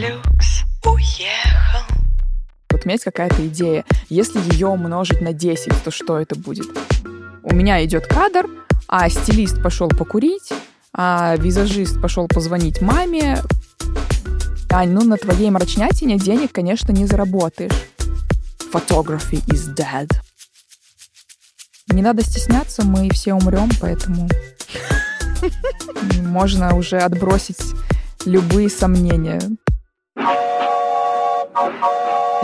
люкс уехал. Вот у меня есть какая-то идея. Если ее умножить на 10, то что это будет? У меня идет кадр, а стилист пошел покурить, а визажист пошел позвонить маме. Ань, ну на твоей мрачнятине денег, конечно, не заработаешь. Photography is dead. Не надо стесняться, мы все умрем, поэтому можно уже отбросить любые сомнения.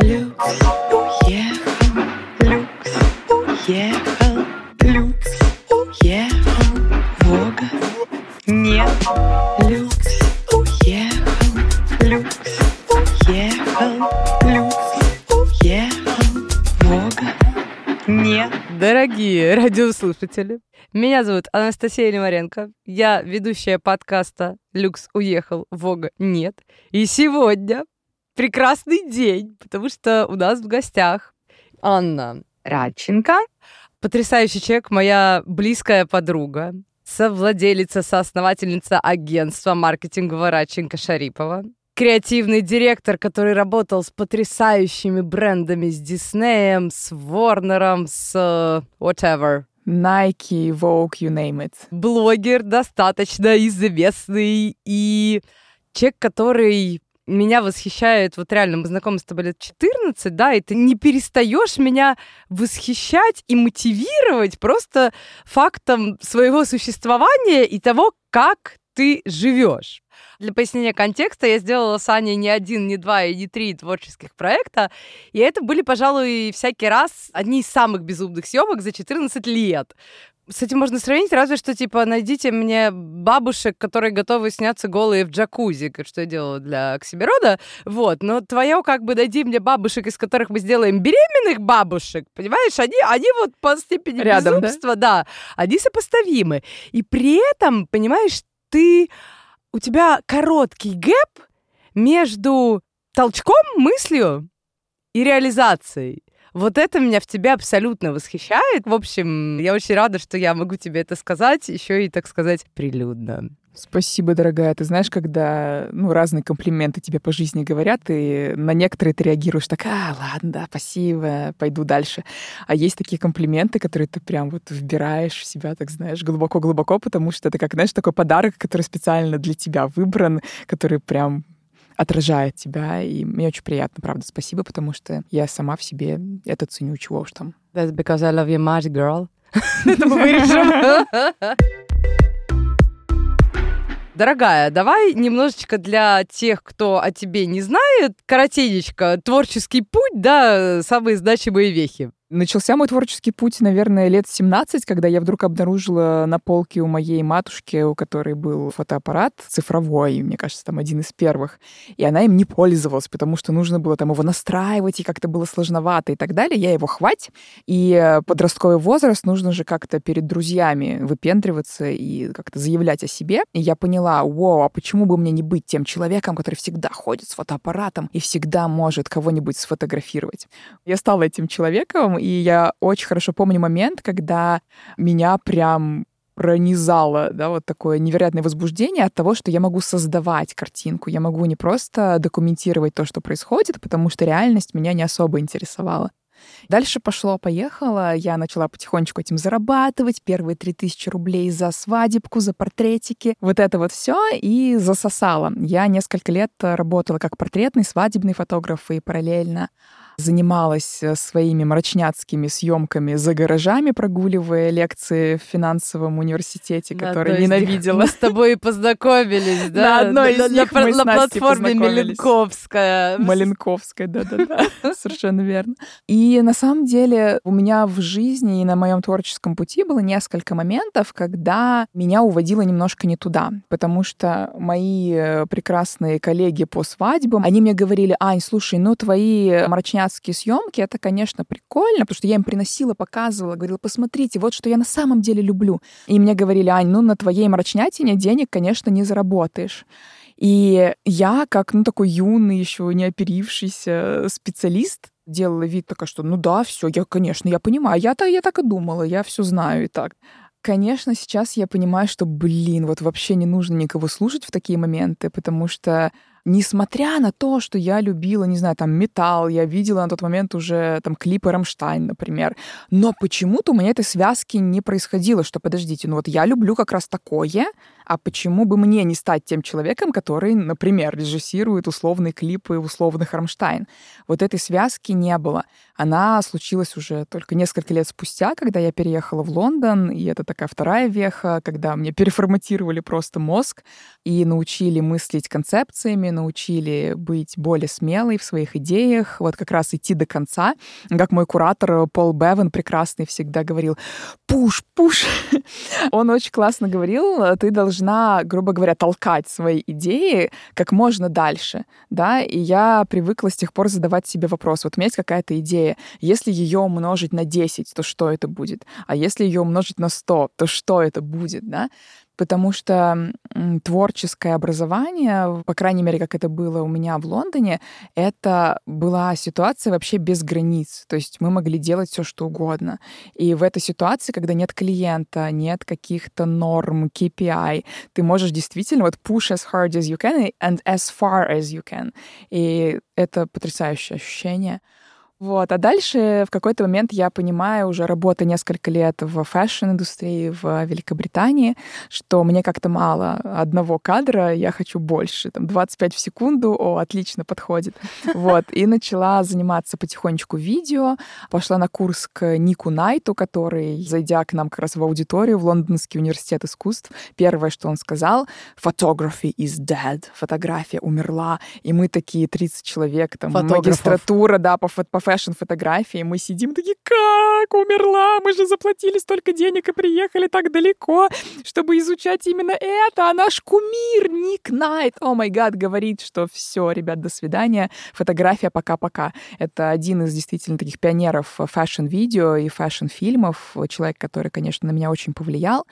Люкс уехал, люкс уехал, люкс уехал, Бога нет. Люкс уехал, люкс уехал, люкс уехал, Бога нет. Дорогие радиослушатели, меня зовут Анастасия Елимаренко, я ведущая подкаста «Люкс уехал, Вога нет». И сегодня прекрасный день, потому что у нас в гостях Анна Радченко, потрясающий человек, моя близкая подруга, совладелица, соосновательница агентства маркетингового Радченко Шарипова, креативный директор, который работал с потрясающими брендами, с Диснеем, с Ворнером, с whatever. Nike, Vogue, you name it. Блогер достаточно известный и человек, который меня восхищает. Вот реально, мы знакомы с тобой лет 14, да, и ты не перестаешь меня восхищать и мотивировать просто фактом своего существования и того, как ты живешь. Для пояснения контекста, я сделала с Аней не один, не два и не три творческих проекта, и это были, пожалуй, всякий раз одни из самых безумных съемок за 14 лет. С этим можно сравнить, разве что, типа, найдите мне бабушек, которые готовы сняться голые в джакузи, что я делала для Оксимирона, вот, но твое, как бы, найди мне бабушек, из которых мы сделаем беременных бабушек, понимаешь, они вот по степени рядом, безумства, да, они сопоставимы, и при этом, понимаешь, у тебя короткий гэп между толчком, мыслью и реализацией. Вот это меня в тебе абсолютно восхищает. В общем, я очень рада, что я могу тебе это сказать, еще и, так сказать, прилюдно. Спасибо, дорогая. Ты знаешь, когда разные комплименты тебе по жизни говорят, и на некоторые ты реагируешь так: ладно, да, спасибо, пойду дальше. А есть такие комплименты, которые ты прям вот вбираешь в себя, так знаешь, глубоко-глубоко, потому что это, как, знаешь, такой подарок, который специально для тебя выбран, который прям отражает тебя, и мне очень приятно, правда, спасибо, потому что я сама в себе это ценю, чего уж там. That's because I love you much, girl. Это мы вырежем. Дорогая, давай немножечко для тех, кто о тебе не знает, коротенечко, творческий путь, да, самые значимые вехи. Начался мой творческий путь, наверное, лет 17, когда я вдруг обнаружила на полке у моей матушки, у которой был фотоаппарат цифровой, мне кажется, там один из первых, и она им не пользовалась, потому что нужно было там его настраивать, и как-то было сложновато и так далее. Я его хвать, и подростковый возраст, нужно же как-то перед друзьями выпендриваться и как-то заявлять о себе. И я поняла, а почему бы мне не быть тем человеком, который всегда ходит с фотоаппаратом и всегда может кого-нибудь сфотографировать. Я стала этим человеком, и я очень хорошо помню момент, когда меня прям пронизало, да, вот такое невероятное возбуждение от того, что я могу создавать картинку, я могу не просто документировать то, что происходит, потому что реальность меня не особо интересовала. Дальше пошло-поехало, я начала потихонечку этим зарабатывать, первые 3000 рублей за свадебку, за портретики, вот это вот все, и засосала. Я несколько лет работала как портретный, свадебный фотограф, и параллельно занималась своими мрачняцкими съемками за гаражами, прогуливая лекции в финансовом университете, которые ненавидела. Мы с тобой и познакомились, да? На одной из них мы с Настей познакомились. На платформе Маленковская. Маленковская, да-да-да, совершенно верно. И на самом деле у меня в жизни и на моем творческом пути было несколько моментов, когда меня уводило немножко не туда, потому что мои прекрасные коллеги по свадьбам, они мне говорили: Ань, слушай, твои мрачняцкие съемки, это, конечно, прикольно, потому что я им приносила, показывала, говорила: посмотрите, вот что я на самом деле люблю. И мне говорили: Ань, на твоей мрачнятине денег, конечно, не заработаешь. И я, как такой юный, еще не оперившийся специалист, делала вид такая, что да, все, я, конечно, я понимаю, я так и думала, я все знаю и так. Конечно, сейчас я понимаю, что, вот вообще не нужно никого слушать в такие моменты, потому что Несмотря на то, что я любила, не знаю, там, металл, я видела на тот момент уже там клипы «Рамштайн», например, но почему-то у меня этой связки не происходило, что, подождите, ну вот я люблю как раз такое, а почему бы мне не стать тем человеком, который, например, режиссирует условные клипы условных «Рамштайн». Вот этой связки не было. Она случилась уже только несколько лет спустя, когда я переехала в Лондон, и это такая вторая веха, когда мне переформатировали просто мозг и научили мыслить концепциями, научили быть более смелой в своих идеях, вот как раз идти до конца. Как мой куратор Пол Бевен прекрасный всегда говорил: «Пуш, пуш!» Он очень классно говорил, ты должна, грубо говоря, толкать свои идеи как можно дальше, да, и я привыкла с тех пор задавать себе вопрос, вот у меня есть какая-то идея, если ее умножить на 10, то что это будет? А если ее умножить на 100, то что это будет, да? Потому что творческое образование, по крайней мере, как это было у меня в Лондоне, это была ситуация вообще без границ. То есть мы могли делать все, что угодно. И в этой ситуации, когда нет клиента, нет каких-то норм, KPI, ты можешь действительно вот push as hard as you can and as far as you can. И это потрясающее ощущение. Вот. А дальше в какой-то момент я понимаю, уже работая несколько лет в фэшн-индустрии в Великобритании, что мне как-то мало одного кадра, я хочу больше. Там 25 в секунду, о, отлично, подходит. Вот. И начала заниматься потихонечку видео, пошла на курс к Нику Найту, который, зайдя к нам как раз в аудиторию в Лондонский университет искусств, первое, что он сказал, «Photography is dead», фотография умерла, и мы такие 30 человек, там, магистратура, да, по фэшн-фотографии, мы сидим такие, как умерла, мы же заплатили столько денег и приехали так далеко, чтобы изучать именно это, а наш кумир Ник Найт, о май гад, говорит, что все, ребят, до свидания, фотография пока-пока. Это один из действительно таких пионеров фэшн-видео и фэшн-фильмов, человек, который, конечно, на меня очень повлиял.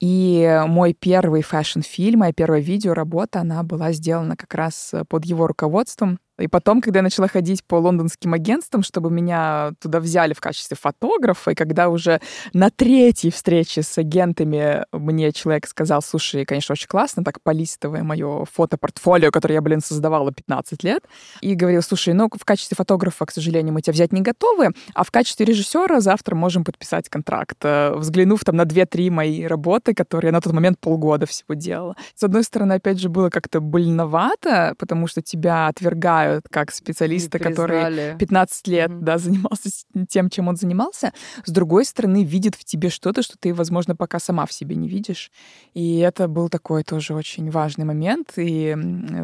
И мой первый фэшн-фильм, моя первая видеоработа, она была сделана как раз под его руководством. И потом, когда я начала ходить по лондонским агентствам, чтобы меня туда взяли в качестве фотографа, и когда уже на третьей встрече с агентами мне человек сказал, слушай, конечно, очень классно, так полистывая мое фотопортфолио, которое я, создавала 15 лет, и говорил, слушай, ну, в качестве фотографа, к сожалению, мы тебя взять не готовы, а в качестве режиссера завтра можем подписать контракт, взглянув там на 2-3 мои работы, которые я на тот момент полгода всего делала. С одной стороны, опять же, было как-то больновато, потому что тебя отвергают как специалиста, который 15 лет да, занимался тем, чем он занимался, с другой стороны, видит в тебе что-то, что ты, возможно, пока сама в себе не видишь. И это был такой тоже очень важный момент. И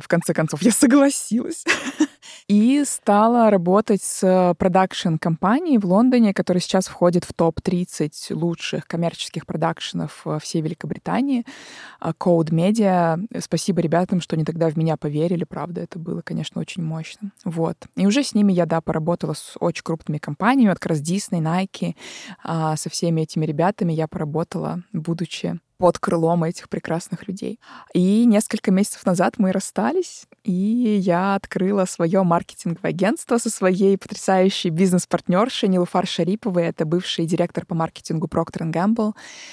в конце концов я согласилась. И стала работать с продакшн-компанией в Лондоне, которая сейчас входит в топ-30 лучших коммерческих продакшенов всей Великобритании. Code Media. Спасибо ребятам, что они тогда в меня поверили. Правда, это было, конечно, очень мощно. Вот. И уже с ними я, да, поработала с очень крупными компаниями. Вот как раз Disney, Nike. Со всеми этими ребятами я поработала, будучи под крылом этих прекрасных людей. И несколько месяцев назад мы расстались, и я открыла свое маркетинговое агентство со своей потрясающей бизнес-партнершей Нилуфар Шариповой. Это бывший директор по маркетингу Procter & Gamble,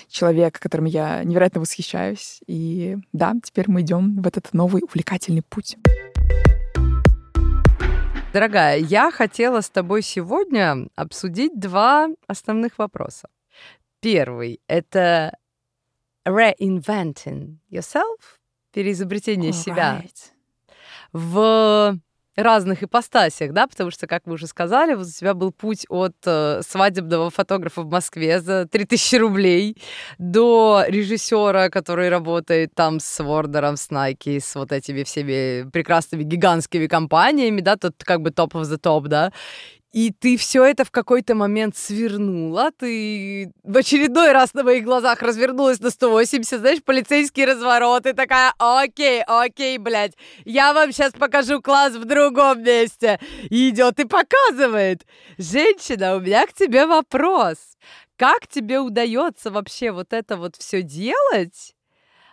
человек, которым я невероятно восхищаюсь. И да, теперь мы идем в этот новый увлекательный путь. Дорогая, я хотела с тобой сегодня обсудить два основных вопроса. Первый — это reinventing yourself, переизобретение себя в разных ипостасях, да, потому что, как мы уже сказали, вот у тебя был путь от свадебного фотографа в Москве за 3000 рублей до режиссера, который работает там с Warner, с Nike, с вот этими всеми прекрасными гигантскими компаниями, да, тут как бы top of the top, да. И ты все это в какой-то момент свернула, ты в очередной раз на моих глазах развернулась на 180, знаешь, полицейские развороты, такая, окей, блядь, я вам сейчас покажу класс в другом месте. И идет и показывает. Женщина, у меня к тебе вопрос. Как тебе удается вообще вот это вот все делать?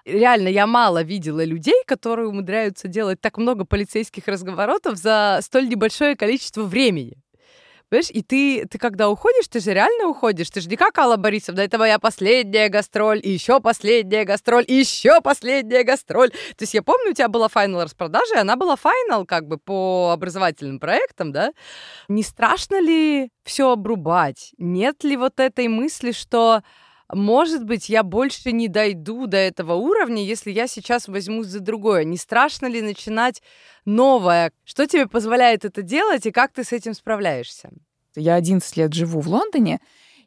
Реально, я мало видела людей, которые умудряются делать так много полицейских разговоров за столь небольшое количество времени. Понимаешь, и ты когда уходишь, ты же реально уходишь. Ты же не как Алла Борисовна, это моя последняя гастроль, и еще последняя гастроль, и еще последняя гастроль. То есть я помню, у тебя была файнал распродажа, и она была файнал как бы по образовательным проектам, да? Не страшно ли все обрубать? Нет ли вот этой мысли, что... Может быть, я больше не дойду до этого уровня, если я сейчас возьмусь за другое. Не страшно ли начинать новое? Что тебе позволяет это делать, и как ты с этим справляешься? Я 11 лет живу в Лондоне,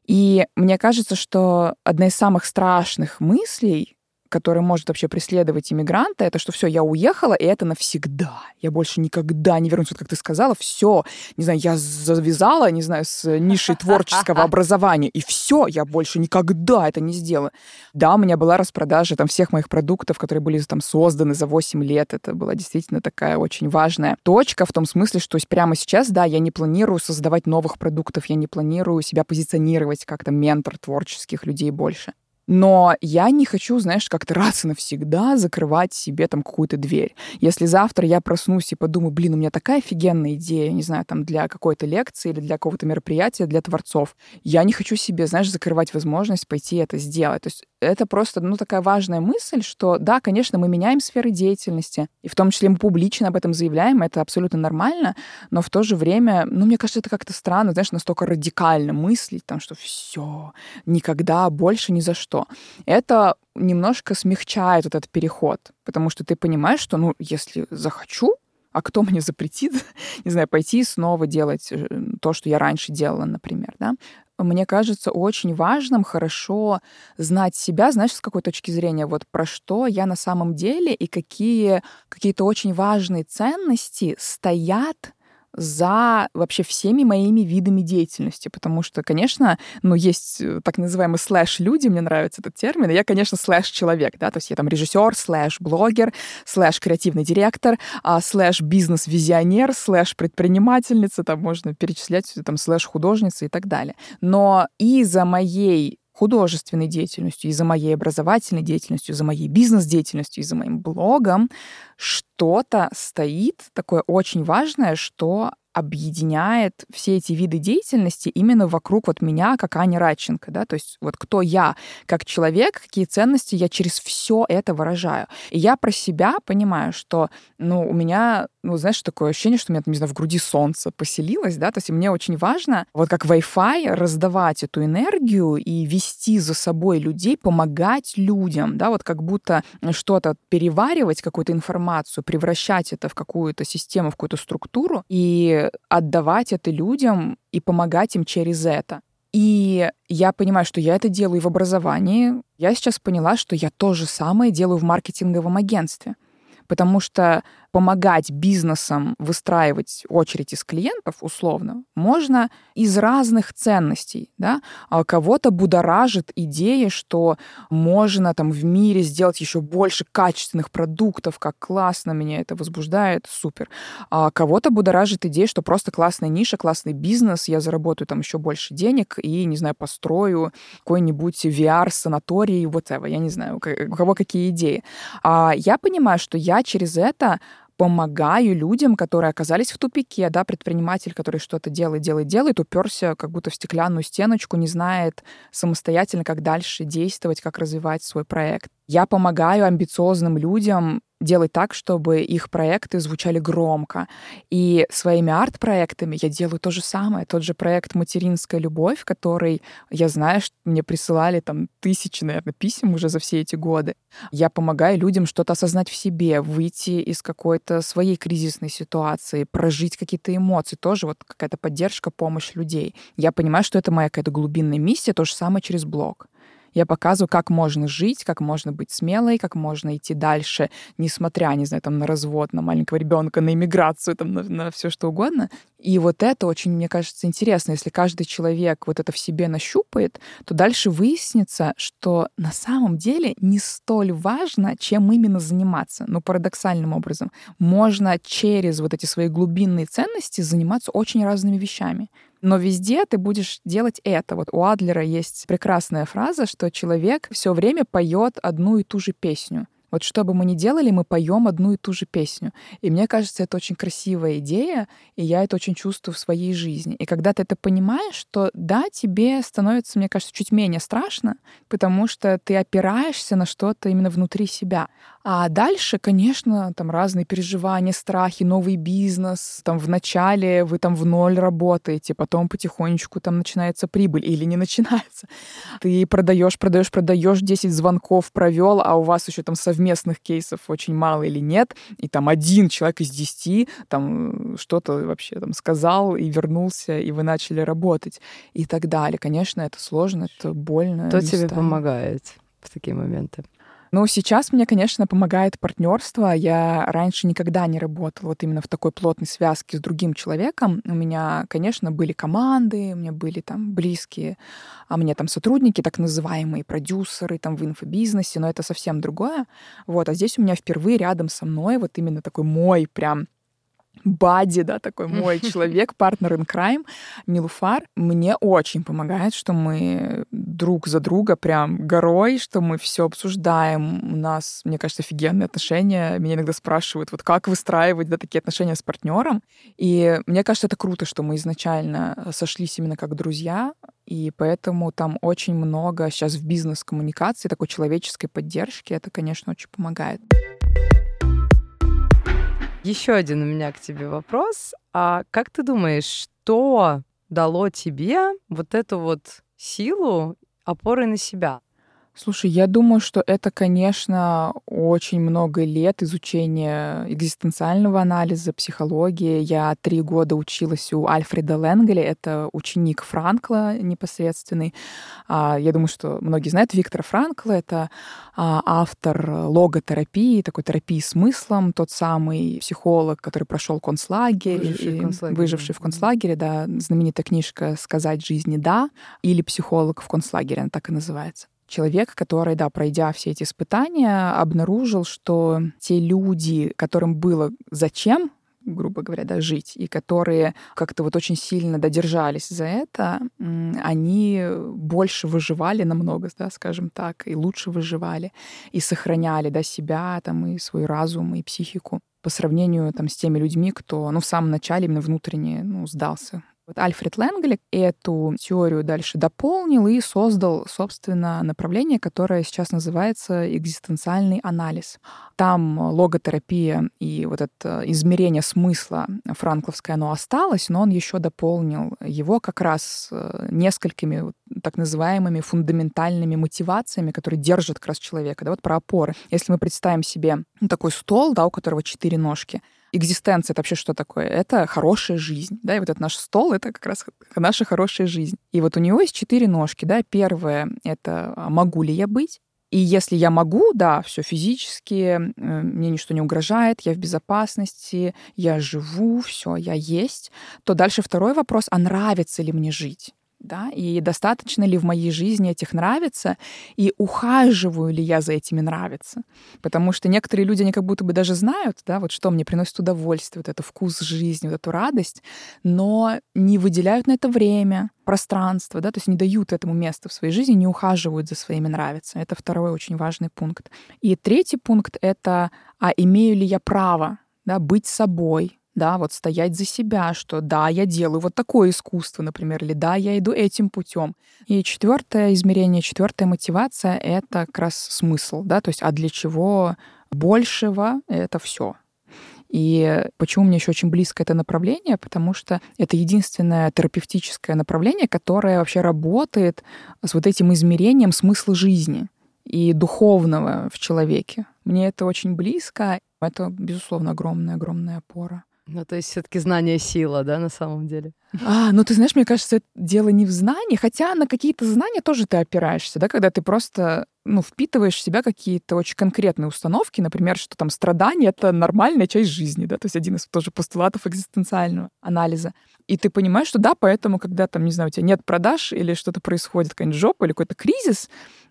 и мне кажется, что одна из самых страшных мыслей, которая может вообще преследовать иммигранта, это что все, я уехала, и это навсегда. Я больше никогда не вернусь. Вот как ты сказала, все, не знаю, я завязала, не знаю, с нишей творческого образования, и все, я больше никогда это не сделаю. Да, у меня была распродажа там всех моих продуктов, которые были там созданы за 8 лет. Это была действительно такая очень важная точка в том смысле, что прямо сейчас, да, я не планирую создавать новых продуктов, я не планирую себя позиционировать как-то ментор творческих людей больше. Но я не хочу, знаешь, как-то раз и навсегда закрывать себе там какую-то дверь. Если завтра я проснусь и подумаю, блин, у меня такая офигенная идея, не знаю, там для какой-то лекции или для какого-то мероприятия, для творцов, я не хочу себе, знаешь, закрывать возможность пойти это сделать. То есть это просто, ну, такая важная мысль, что да, конечно, мы меняем сферы деятельности, и в том числе мы публично об этом заявляем, это абсолютно нормально, но в то же время, ну, мне кажется, это как-то странно, знаешь, настолько радикально мыслить, там, что все, никогда больше ни за что. Это немножко смягчает вот этот переход, потому что ты понимаешь, что, ну, если захочу, а кто мне запретит, не знаю, пойти и снова делать то, что я раньше делала, например, да? Мне кажется очень важным хорошо знать себя, знаешь, с какой точки зрения, вот про что я на самом деле и какие-то очень важные ценности стоят за вообще всеми моими видами деятельности, потому что, конечно, ну, есть так называемый слэш-люди, мне нравится этот термин, и я, конечно, слэш-человек, да, то есть я там режиссер, слэш-блогер, слэш-креативный директор, слэш-бизнес-визионер, слэш-предпринимательница, там можно перечислять, там, слэш-художница и так далее. Но и за моей художественной деятельностью, и за моей образовательной деятельностью, и за моей бизнес-деятельностью, и за моим блогом что-то стоит такое очень важное, что объединяет все эти виды деятельности именно вокруг вот меня, как Ани Радченко, да, то есть вот кто я как человек, какие ценности я через все это выражаю. И я про себя понимаю, что, ну, у меня, ну, знаешь, такое ощущение, что у меня, не знаю, в груди солнце поселилось, да, то есть мне очень важно вот как Wi-Fi раздавать эту энергию и вести за собой людей, помогать людям, да, вот как будто что-то переваривать, какую-то информацию, превращать это в какую-то систему, в какую-то структуру и отдавать это людям и помогать им через это. И я понимаю, что я это делаю и в образовании. Я сейчас поняла, что я то же самое делаю в маркетинговом агентстве. Потому что помогать бизнесам выстраивать очередь из клиентов, условно, можно из разных ценностей. Да? А кого-то будоражит идея, что можно там в мире сделать еще больше качественных продуктов, как классно, меня это возбуждает, супер. А кого-то будоражит идея, что просто классная ниша, классный бизнес, я заработаю там еще больше денег и, не знаю, построю какой-нибудь VR-санаторий, whatever, я не знаю, у кого какие идеи. А я понимаю, что я через это помогаю людям, которые оказались в тупике, да, предприниматель, который что-то делает, уперся как будто в стеклянную стеночку, не знает самостоятельно, как дальше действовать, как развивать свой проект. Я помогаю амбициозным людям делать так, чтобы их проекты звучали громко. И своими арт-проектами я делаю то же самое. Тот же проект «Материнская любовь», который, я знаю, что мне присылали там тысячи, наверное, писем уже за все эти годы. Я помогаю людям что-то осознать в себе, выйти из какой-то своей кризисной ситуации, прожить какие-то эмоции. Тоже вот какая-то поддержка, помощь людей. Я понимаю, что это моя какая-то глубинная миссия, то же самое через блог. Я показываю, как можно жить, как можно быть смелой, как можно идти дальше, несмотря, не знаю, там, на развод, на маленького ребенка, на иммиграцию, там, на все что угодно. И вот это очень, мне кажется, интересно. Если каждый человек вот это в себе нащупает, то дальше выяснится, что на самом деле не столь важно, чем именно заниматься. Но парадоксальным образом можно через вот эти свои глубинные ценности заниматься очень разными вещами. Но везде ты будешь делать это. Вот у Адлера есть прекрасная фраза, что человек все время поет одну и ту же песню. Вот что бы мы ни делали, мы поем одну и ту же песню. И мне кажется, это очень красивая идея, и я это очень чувствую в своей жизни. И когда ты это понимаешь, то да, тебе становится, мне кажется, чуть менее страшно, потому что ты опираешься на что-то именно внутри себя. А дальше, конечно, там разные переживания, страхи, новый бизнес. Там вначале вы там в ноль работаете, потом потихонечку там начинается прибыль или не начинается. Ты продаешь, 10 звонков провел, а у вас еще там совместных кейсов очень мало или нет, и там 1 человек из 10 там что-то вообще там сказал и вернулся, и вы начали работать и так далее. Конечно, это сложно, это больно. Кто тебе помогает в такие моменты? Ну, сейчас мне, конечно, помогает партнерство. Я раньше никогда не работала вот именно в такой плотной связке с другим человеком. У меня, конечно, были команды, у меня были там близкие, а мне там сотрудники, так называемые продюсеры там в инфобизнесе, но это совсем другое. Вот, а здесь у меня впервые рядом со мной вот именно такой мой прям бадди, да, такой мой человек, партнер in crime, Нилуфар. Мне очень помогает, что мы друг за друга прям горой, что мы все обсуждаем. У нас, мне кажется, офигенные отношения. Меня иногда спрашивают, вот как выстраивать, да, такие отношения с партнером. И мне кажется, это круто, что мы изначально сошлись именно как друзья, и поэтому там очень много сейчас в бизнес-коммуникации такой человеческой поддержки. Это, конечно, очень помогает. Еще один у меня к тебе вопрос. А как ты думаешь, что дало тебе вот эту вот силу опоры на себя? Слушай, я думаю, что это, конечно, очень много лет изучения экзистенциального анализа, психологии. Я 3 года училась у Альфреда Ленгеля, это ученик Франкла непосредственный. Я думаю, что многие знают Виктора Франкла, это автор логотерапии, такой терапии смыслом, тот самый психолог, который прошел концлагерь, выживший в концлагере, да, знаменитая книжка «Сказать жизни да» или «Психолог в концлагере», она так и называется. Человек, который, да, пройдя все эти испытания, обнаружил, что те люди, которым было зачем, грубо говоря, да, жить, и которые как-то вот очень сильно додержались за это, они больше выживали намного, да, скажем так, и лучше выживали, и сохраняли, да, себя, там, и свой разум, и психику по сравнению там, с теми людьми, кто, ну, в самом начале именно внутренне, ну, сдался. Вот Альфред Ленгель эту теорию дальше дополнил и создал, собственно, направление, которое сейчас называется экзистенциальный анализ. Там логотерапия и вот это измерение смысла франкловское, оно осталось, но он еще дополнил его как раз несколькими так называемыми фундаментальными мотивациями, которые держат как раз человека. Да, вот про опоры. Если мы представим себе, ну, такой стол, да, у которого 4 ножки, экзистенция — это вообще что такое? Это хорошая жизнь, да, и вот этот наш стол — это как раз наша хорошая жизнь. И вот у него есть 4 ножки, да, первое — это «могу ли я быть?», и если я могу, да, все физически, мне ничто не угрожает, я в безопасности, я живу, все, я есть, то дальше второй вопрос — а нравится ли мне жить? Да, и достаточно ли в моей жизни этих нравится, и ухаживаю ли я за этими нравится. Потому что некоторые люди, они как будто бы даже знают, да, вот что мне приносит удовольствие, вот этот вкус жизни, вот эту радость, но не выделяют на это время, пространство, да, то есть не дают этому места в своей жизни, не ухаживают за своими нравится. Это второй очень важный пункт. И третий пункт — это «а имею ли я право, да, быть собой?» Да, вот стоять за себя, что да, я делаю вот такое искусство, например, или да, я иду этим путем. И четвертое измерение, четвертая мотивация — это как раз смысл, да, то есть а для чего большего это все. И почему мне еще очень близко это направление? Потому что это единственное терапевтическое направление, которое вообще работает с вот этим измерением смысла жизни и духовного в человеке. Мне это очень близко. Это, безусловно, огромная-огромная опора. Ну, то есть все-таки знание — сила, да, на самом деле? Ну, ты знаешь, мне кажется, это дело не в знании, хотя на какие-то знания тоже ты опираешься, да, когда ты просто, ну, впитываешь в себя какие-то очень конкретные установки, например, что там страдание — это нормальная часть жизни, да, то есть один из тоже постулатов экзистенциального анализа. И ты понимаешь, что да, поэтому, когда там, не знаю, у тебя нет продаж или что-то происходит, какая-нибудь жопа или какой-то кризис,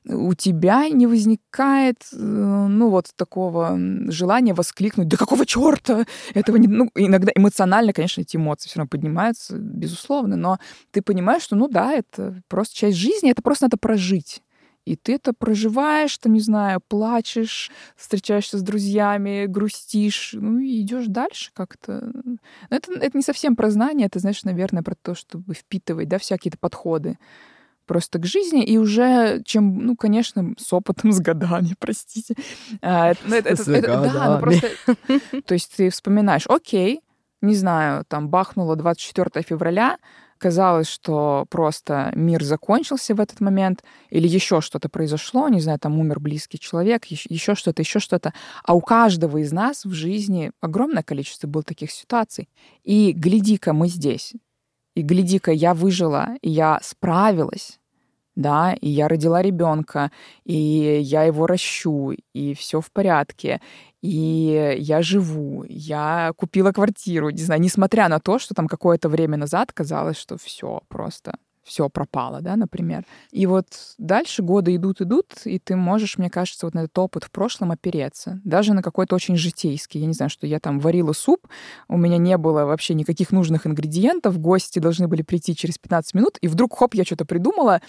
у тебя не возникает, ну, вот такого желания воскликнуть: да какого чёрта? Этого не... Ну, иногда эмоционально, конечно, эти эмоции все равно поднимаются, безусловно, но ты понимаешь, что, ну да, это просто часть жизни, это просто надо прожить. И ты это проживаешь, там, не знаю, плачешь, встречаешься с друзьями, грустишь, ну и идешь дальше как-то. Но это не совсем про знание, это, знаешь, наверное, про то, чтобы впитывать, да, всякие-то подходы просто к жизни, и уже чем, ну, конечно, с опытом, с годами, простите. Да, ну просто... То есть ты вспоминаешь, окей, не знаю, там бахнуло 24 февраля, казалось, что просто мир закончился в этот момент, или еще что-то произошло, не знаю, там умер близкий человек, еще что-то. А у каждого из нас в жизни огромное количество было таких ситуаций. И гляди-ка, мы здесь. И гляди-ка, я выжила, и я справилась, да, и я родила ребенка, и я его ращу, и все в порядке, и я живу, я купила квартиру, не знаю, несмотря на то, что там какое-то время назад казалось, что все просто, все пропало, да, например. И вот дальше годы идут, и ты можешь, мне кажется, вот на этот опыт в прошлом опереться, даже на какой-то очень житейский. Я не знаю, что я там варила суп, у меня не было вообще никаких нужных ингредиентов, гости должны были прийти через 15 минут, и вдруг, хоп, я что-то придумала,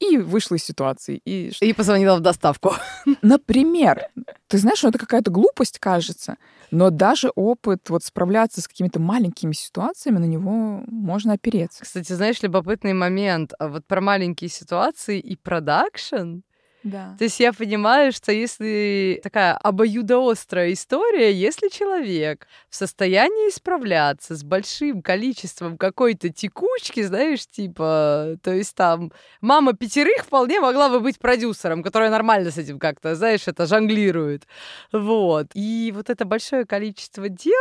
и вышла из ситуации. И позвонила в доставку. Например. Ты знаешь, что это какая-то глупость, кажется, но даже опыт вот справляться с какими-то маленькими ситуациями, на него можно опереться. Кстати, знаешь, любопытный момент вот про маленькие ситуации и продакшн. Да. То есть я понимаю, что если такая обоюдоострая история, если человек в состоянии справляться с большим количеством какой-то текучки, знаешь, типа, то есть там мама пятерых вполне могла бы быть продюсером, которая нормально с этим как-то, знаешь, это жонглирует. Вот. И вот это большое количество дел,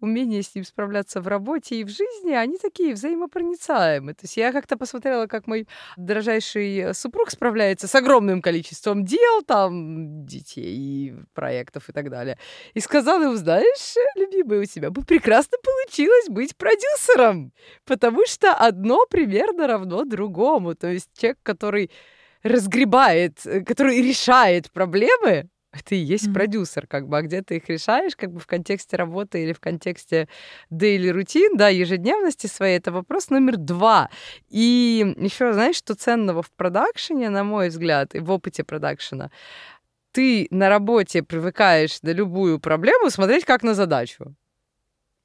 умение с ним справляться в работе и в жизни, они такие взаимопроницаемые. То есть я как-то посмотрела, как мой дорожайший супруг справляется с огромным количеством дел, там, детей, проектов и так далее. И сказала ему, знаешь, любимый, у тебя бы прекрасно получилось быть продюсером, потому что одно примерно равно другому. То есть человек, который разгребает, который решает проблемы, ты и есть продюсер, как бы, а где ты их решаешь, как бы, в контексте работы или в контексте daily routine, да, ежедневности своей, это вопрос номер 2. И еще, знаешь, что ценного в продакшене, на мой взгляд, и в опыте продакшена, ты на работе привыкаешь на любую проблему смотреть как на задачу.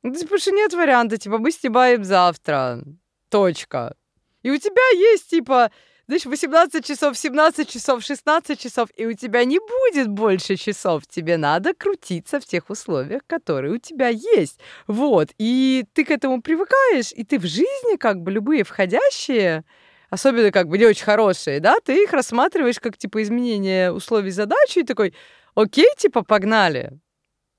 Потому что нет варианта, типа, мы снимаем завтра, точка. И у тебя есть, типа... Знаешь, 18 часов, 17 часов, 16 часов, и у тебя не будет больше часов. Тебе надо крутиться в тех условиях, которые у тебя есть. Вот. И ты к этому привыкаешь, и ты в жизни как бы любые входящие, особенно как бы не очень хорошие, да, ты их рассматриваешь как типа изменение условий задачи и такой, окей, типа погнали.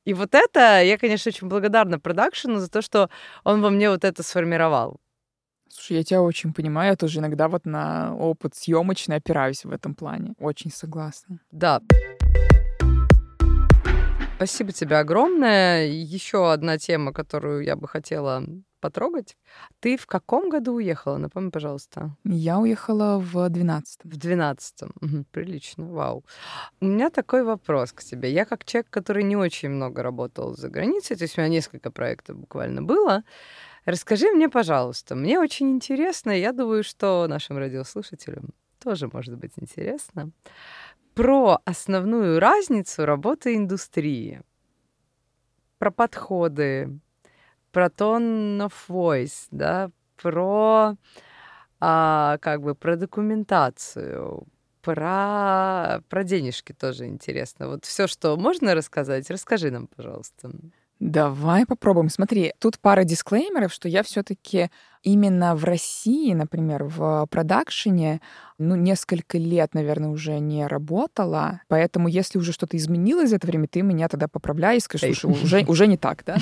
И вот это, я, конечно, очень благодарна продакшену за то, что он во мне вот это сформировал. Слушай, я тебя очень понимаю, я тоже иногда вот на опыт съемочный опираюсь в этом плане. Очень согласна. Да. Спасибо тебе огромное. Еще одна тема, которую я бы хотела потрогать. Ты в каком году уехала? Напомни, пожалуйста. Я уехала в 12-м. В 12-м. Угу, прилично, вау. У меня такой вопрос к тебе. Я как человек, который не очень много работал за границей, то есть у меня несколько проектов буквально было, расскажи мне, пожалуйста, мне очень интересно, я думаю, что нашим радиослушателям тоже может быть интересно, про основную разницу работы индустрии, про подходы, про tone of voice, да, про, как бы, про документацию, про денежки тоже интересно. Вот все, что можно рассказать, расскажи нам, пожалуйста. Давай попробуем. Смотри, тут пара дисклеймеров, что я все-таки именно в России, например, в продакшене, ну, несколько лет, наверное, уже не работала, поэтому если уже что-то изменилось за это время, ты меня тогда поправляй и скажи, слушай, уже не так, да?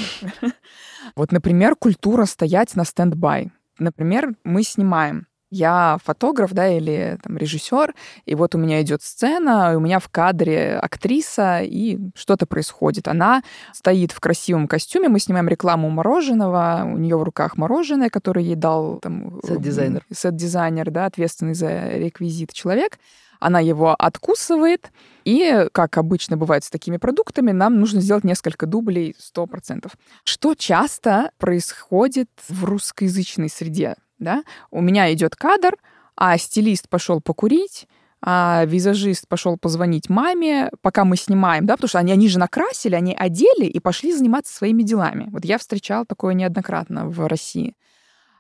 Вот, например, культура стоять на стендбай. Например, мы снимаем. Я фотограф, да, или там режиссер, и вот у меня идет сцена, и у меня в кадре актриса, и что-то происходит. Она стоит в красивом костюме, мы снимаем рекламу мороженого, у нее в руках мороженое, которое ей дал там сет-дизайнер. Сет-дизайнер, да, ответственный за реквизит человек. Она его откусывает, и, как обычно бывает с такими продуктами, нам нужно сделать несколько дублей 100%. Что часто происходит в русскоязычной среде? Да? У меня идет кадр, а стилист пошел покурить, визажист пошел позвонить маме, пока мы снимаем, да, потому что они же накрасили, они одели и пошли заниматься своими делами. Вот я встречала такое неоднократно в России.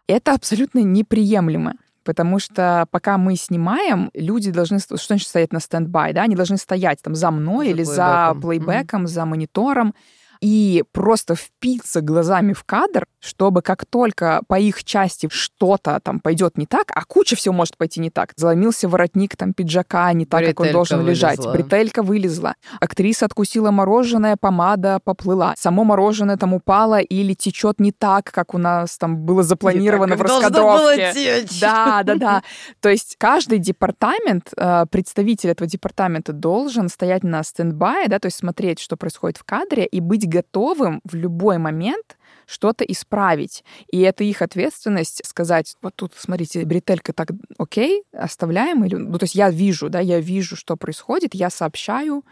Это абсолютно неприемлемо, потому что пока мы снимаем, люди должны, что значит стоять на стендбай, да, они должны стоять там за мной за или плейбэком. За плейбэком, за монитором, и просто впиться глазами в кадр, чтобы как только по их части что-то там пойдет не так, а куча всего может пойти не так. Заломился воротник там пиджака не так, бретелька как он должен вылезла. Лежать. Бретелька вылезла. Актриса откусила мороженое, помада поплыла. Само мороженое там упало или течет не так, как у нас там было запланировано так, в раскадровке. Да. То есть каждый департамент, представитель этого департамента должен стоять на стендбае, да, то есть смотреть, что происходит в кадре, и быть готовым в любой момент что-то исправить. И это их ответственность сказать, вот тут, смотрите, бретелька так, окей, оставляем. Или... Ну, то есть я вижу, что происходит, я сообщаю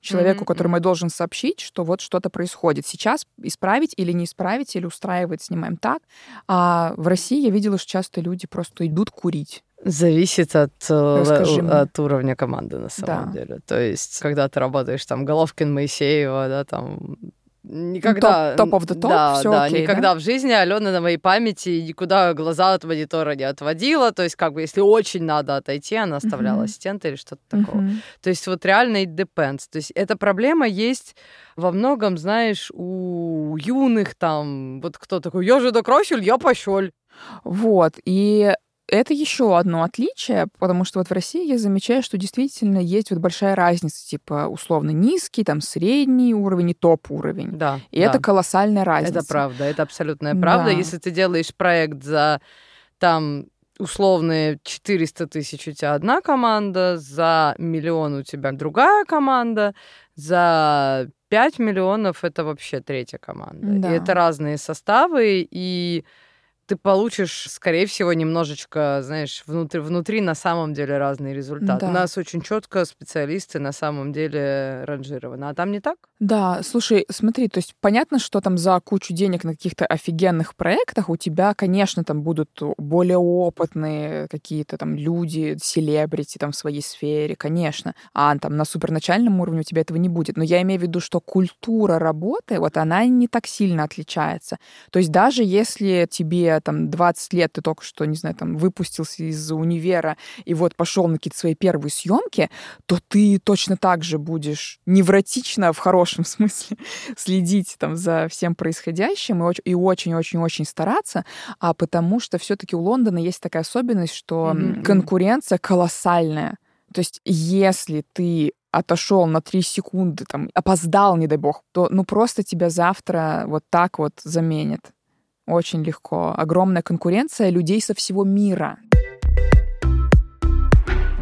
человеку, которому я должен сообщить, что вот что-то происходит. Сейчас исправить или не исправить, или устраивать, снимаем так. А в России я видела, что часто люди просто идут курить. Зависит от уровня команды, на самом деле. То есть, когда ты работаешь, там, Головкин, Моисеева, да, там... Никогда... Топ-оф-де-топ, да, всё да, окей, никогда да? В жизни Алена на моей памяти никуда глаза от монитора не отводила. То есть, как бы, если очень надо отойти, она оставляла ассистента или что-то такого. То есть, вот реально it depends. То есть, эта проблема есть во многом, знаешь, у юных там... Вот кто такой, я же докросил, я пошёл. Вот, и... Это еще одно отличие, потому что вот в России я замечаю, что действительно есть вот большая разница, типа условно низкий, там средний уровень и топ-уровень. Да, и это колоссальная разница. Это правда, это абсолютная правда. Да. Если ты делаешь проект за там условные 400 тысяч у тебя одна команда, за миллион у тебя другая команда, за 5 миллионов это вообще третья команда. Да. И это разные составы, и... ты получишь, скорее всего, немножечко, знаешь, внутри на самом деле разные результаты. Да. У нас очень четко специалисты на самом деле ранжированы. А там не так? Да, слушай, смотри, то есть понятно, что там за кучу денег на каких-то офигенных проектах у тебя, конечно, там будут более опытные какие-то там люди, селебрити там в своей сфере, конечно. А там на суперначальном уровне у тебя этого не будет. Но я имею в виду, что культура работы, вот она не так сильно отличается. То есть даже если тебе там 20 лет, ты только что, не знаю, там выпустился из универа и вот пошел на какие-то свои первые съемки, то ты точно так же будешь невротично, в хорошем смысле, следить там за всем происходящим и очень-очень-очень стараться, а потому что все-таки у Лондона есть такая особенность, что конкуренция колоссальная. То есть если ты отошел на 3 секунды, там, опоздал, не дай бог, то ну просто тебя завтра вот так вот заменят. Очень легко. Огромная конкуренция людей со всего мира.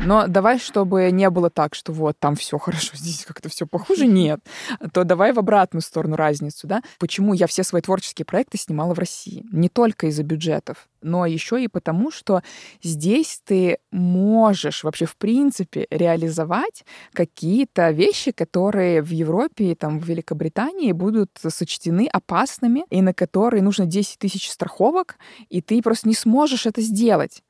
Но давай, чтобы не было так, что вот там все хорошо, здесь как-то все похуже. Нет. То давай в обратную сторону разницу, да? Почему я все свои творческие проекты снимала в России? Не только из-за бюджетов, но еще и потому, что здесь ты можешь вообще в принципе реализовать какие-то вещи, которые в Европе, там, в Великобритании будут сочтены опасными, и на которые нужно 10 тысяч страховок, и ты просто не сможешь это сделать.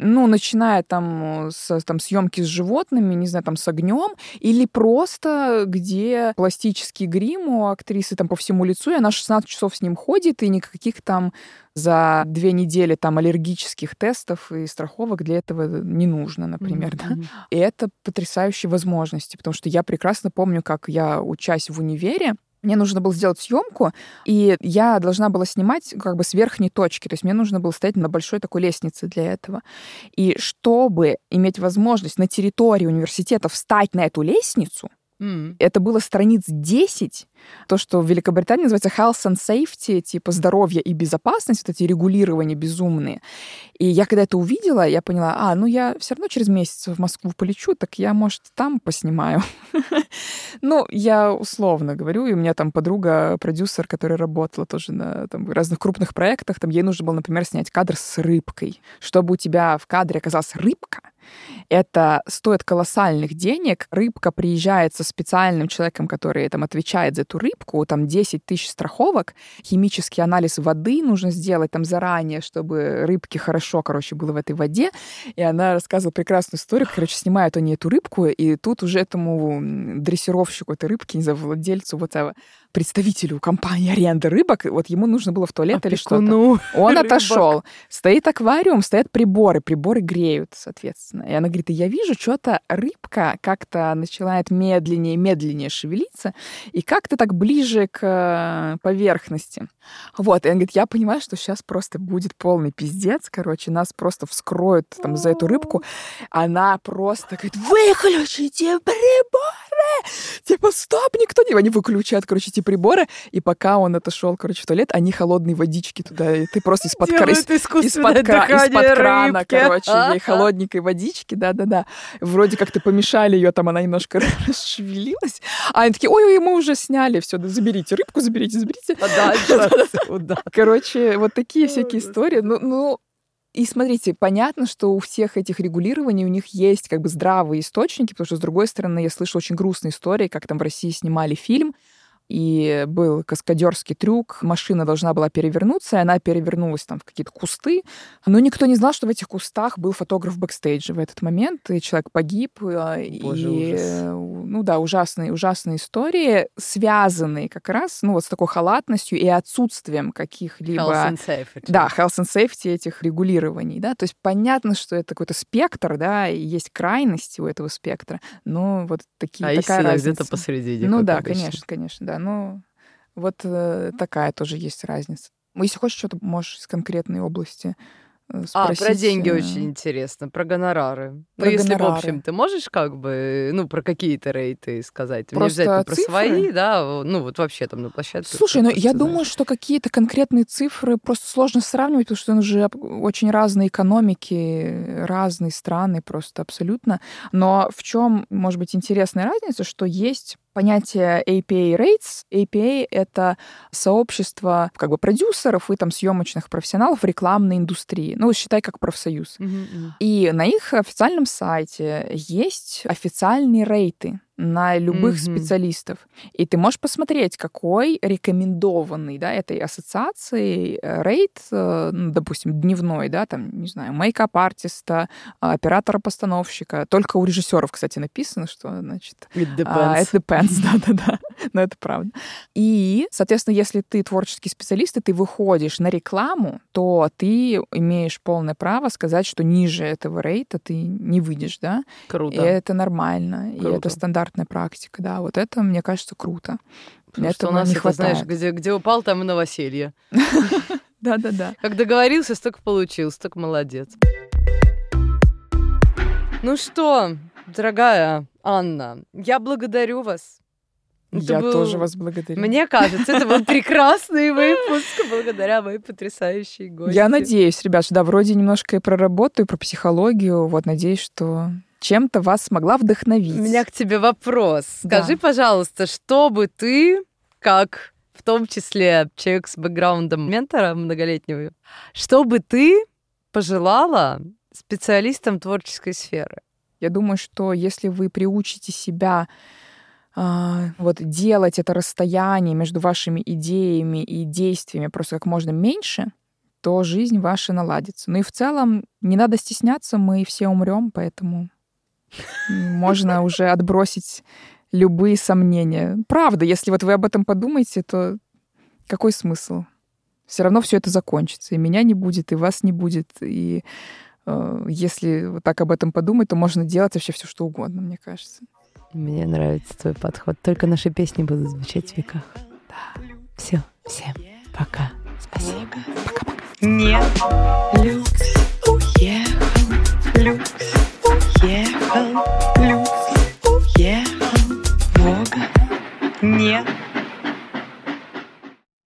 Ну, начиная там с там, съемки с животными, не знаю, там с огнем, или просто где пластический грим у актрисы там по всему лицу, и она 16 часов с ним ходит, и никаких там за 2 недели там аллергических тестов и страховок для этого не нужно, например, да. И это потрясающие возможности, потому что я прекрасно помню, как я, учась в универе, мне нужно было сделать съемку, и я должна была снимать как бы с верхней точки. То есть мне нужно было стоять на большой такой лестнице для этого. И чтобы иметь возможность на территории университета встать на эту лестницу, это было страниц 10, то, что в Великобритании называется health and safety, типа здоровье и безопасность, вот эти регулирования безумные. И я когда это увидела, я поняла, ну я все равно через месяц в Москву полечу, так я, может, там поснимаю. Ну, я условно говорю, и у меня там подруга, продюсер, которая работала тоже на разных крупных проектах, там ей нужно было, например, снять кадр с рыбкой. Чтобы у тебя в кадре оказалась рыбка, Это стоит колоссальных денег. Рыбка приезжает со специальным человеком, который там отвечает за эту рыбку. Там 10 тысяч страховок. Химический анализ воды нужно сделать там заранее, чтобы рыбке хорошо, короче, было в этой воде. И она рассказывала прекрасную историю. Короче, снимают они эту рыбку, и тут уже этому дрессировщику этой рыбки, не знаю, владельцу, вот представителю компании аренды рыбок, вот ему нужно было в туалет или что-то. Он отошел. Стоит аквариум, стоят приборы. Приборы греют, соответственно. И она говорит, я вижу, что-то рыбка как-то начинает медленнее шевелиться и как-то так ближе к поверхности. Вот. И она говорит, я понимаю, что сейчас просто будет полный пиздец. Короче, нас просто вскроют там за эту рыбку. Она просто говорит, выключите приборы! Типа, стоп, никто не... Они выключают, короче, эти приборы. И пока он отошел, короче, в туалет, они холодные водички туда. И ты просто из-под крана, короче, ей холодненькой водички, да-да-да. Вроде как-то помешали ее, там она немножко расшевелилась. А они такие, ой-ой, мы уже сняли, все, да, заберите рыбку, заберите. Короче, вот такие всякие истории. Ну, и смотрите, понятно, что у всех этих регулирований у них есть как бы здравые источники, потому что, с другой стороны, я слышала очень грустные истории, как там в России снимали фильм, и был каскадерский трюк, машина должна была перевернуться, и она перевернулась там в какие-то кусты, но никто не знал, что в этих кустах был фотограф бэкстейджа в этот момент, и человек погиб. Боже, и ужас. Ну да, ужасные истории, связанные как раз, ну вот с такой халатностью и отсутствием каких-либо... Health and safety. Да, health and safety этих регулирований, да, то есть понятно, что это какой-то спектр, да, и есть крайности у этого спектра, но вот такие, такая разница. А где-то посередине. Ну да, обычно. Конечно, да. Ну, вот такая тоже есть разница. Если хочешь, что-то можешь из конкретной области спросить. Про деньги очень интересно, про гонорары. Если, в общем, ты можешь как бы, про какие-то рейты сказать? Просто мне обязательно про свои, да? Ну, вот вообще там на площадке. Слушай, я думаю, что какие-то конкретные цифры просто сложно сравнивать, потому что уже очень разные экономики, разные страны просто абсолютно. Но в чем, может быть, интересная разница, что есть... понятие APA rates. APA — это сообщество как бы продюсеров и там съемочных профессионалов в рекламной индустрии. Ну, считай, как профсоюз. Mm-hmm. И на их официальном сайте есть официальные рейты на любых специалистов. И ты можешь посмотреть, какой рекомендованный, да, этой ассоциацией рейт, допустим, дневной, да, там, не знаю, мейкап-артиста, оператора-постановщика. Только у режиссеров, кстати, написано, что, значит... It depends, да-да-да. Но это правда. И, соответственно, если ты творческий специалист, и ты выходишь на рекламу, то ты имеешь полное право сказать, что ниже этого рейта ты не выйдешь, да? Круто. И это нормально. Круто. И это стандарт практика, да, вот это, мне кажется, круто. Потому что у нас не хватает. Знаешь, где упал, там и новоселье. Да-да-да. Как договорился, столько получил, столько молодец. Ну что, дорогая Анна, я благодарю вас. Я тоже вас благодарю. Мне кажется, это был прекрасный выпуск благодаря моей потрясающей гости. Я надеюсь, ребят, что да, вроде немножко и про работу, и про психологию, вот надеюсь, что... чем-то вас смогла вдохновить. У меня к тебе вопрос. Скажи, пожалуйста, что бы ты, как в том числе человек с бэкграундом ментора многолетнего, что бы ты пожелала специалистам творческой сферы? Я думаю, что если вы приучите себя вот делать это расстояние между вашими идеями и действиями просто как можно меньше, то жизнь ваша наладится. Ну и в целом не надо стесняться, мы все умрем, поэтому... Можно уже отбросить любые сомнения. Правда, если вот вы об этом подумаете, то какой смысл? Все равно все это закончится. И меня не будет, и вас не будет. И если вот так об этом подумать, то можно делать вообще все, что угодно, мне кажется. Мне нравится твой подход. Только наши песни будут звучать в веках. Да. Все. Всем пока. Спасибо. Пока-пока. Нет. Люкс уехал. Люкс. Уехал, Люкс, уехал, Бога нет.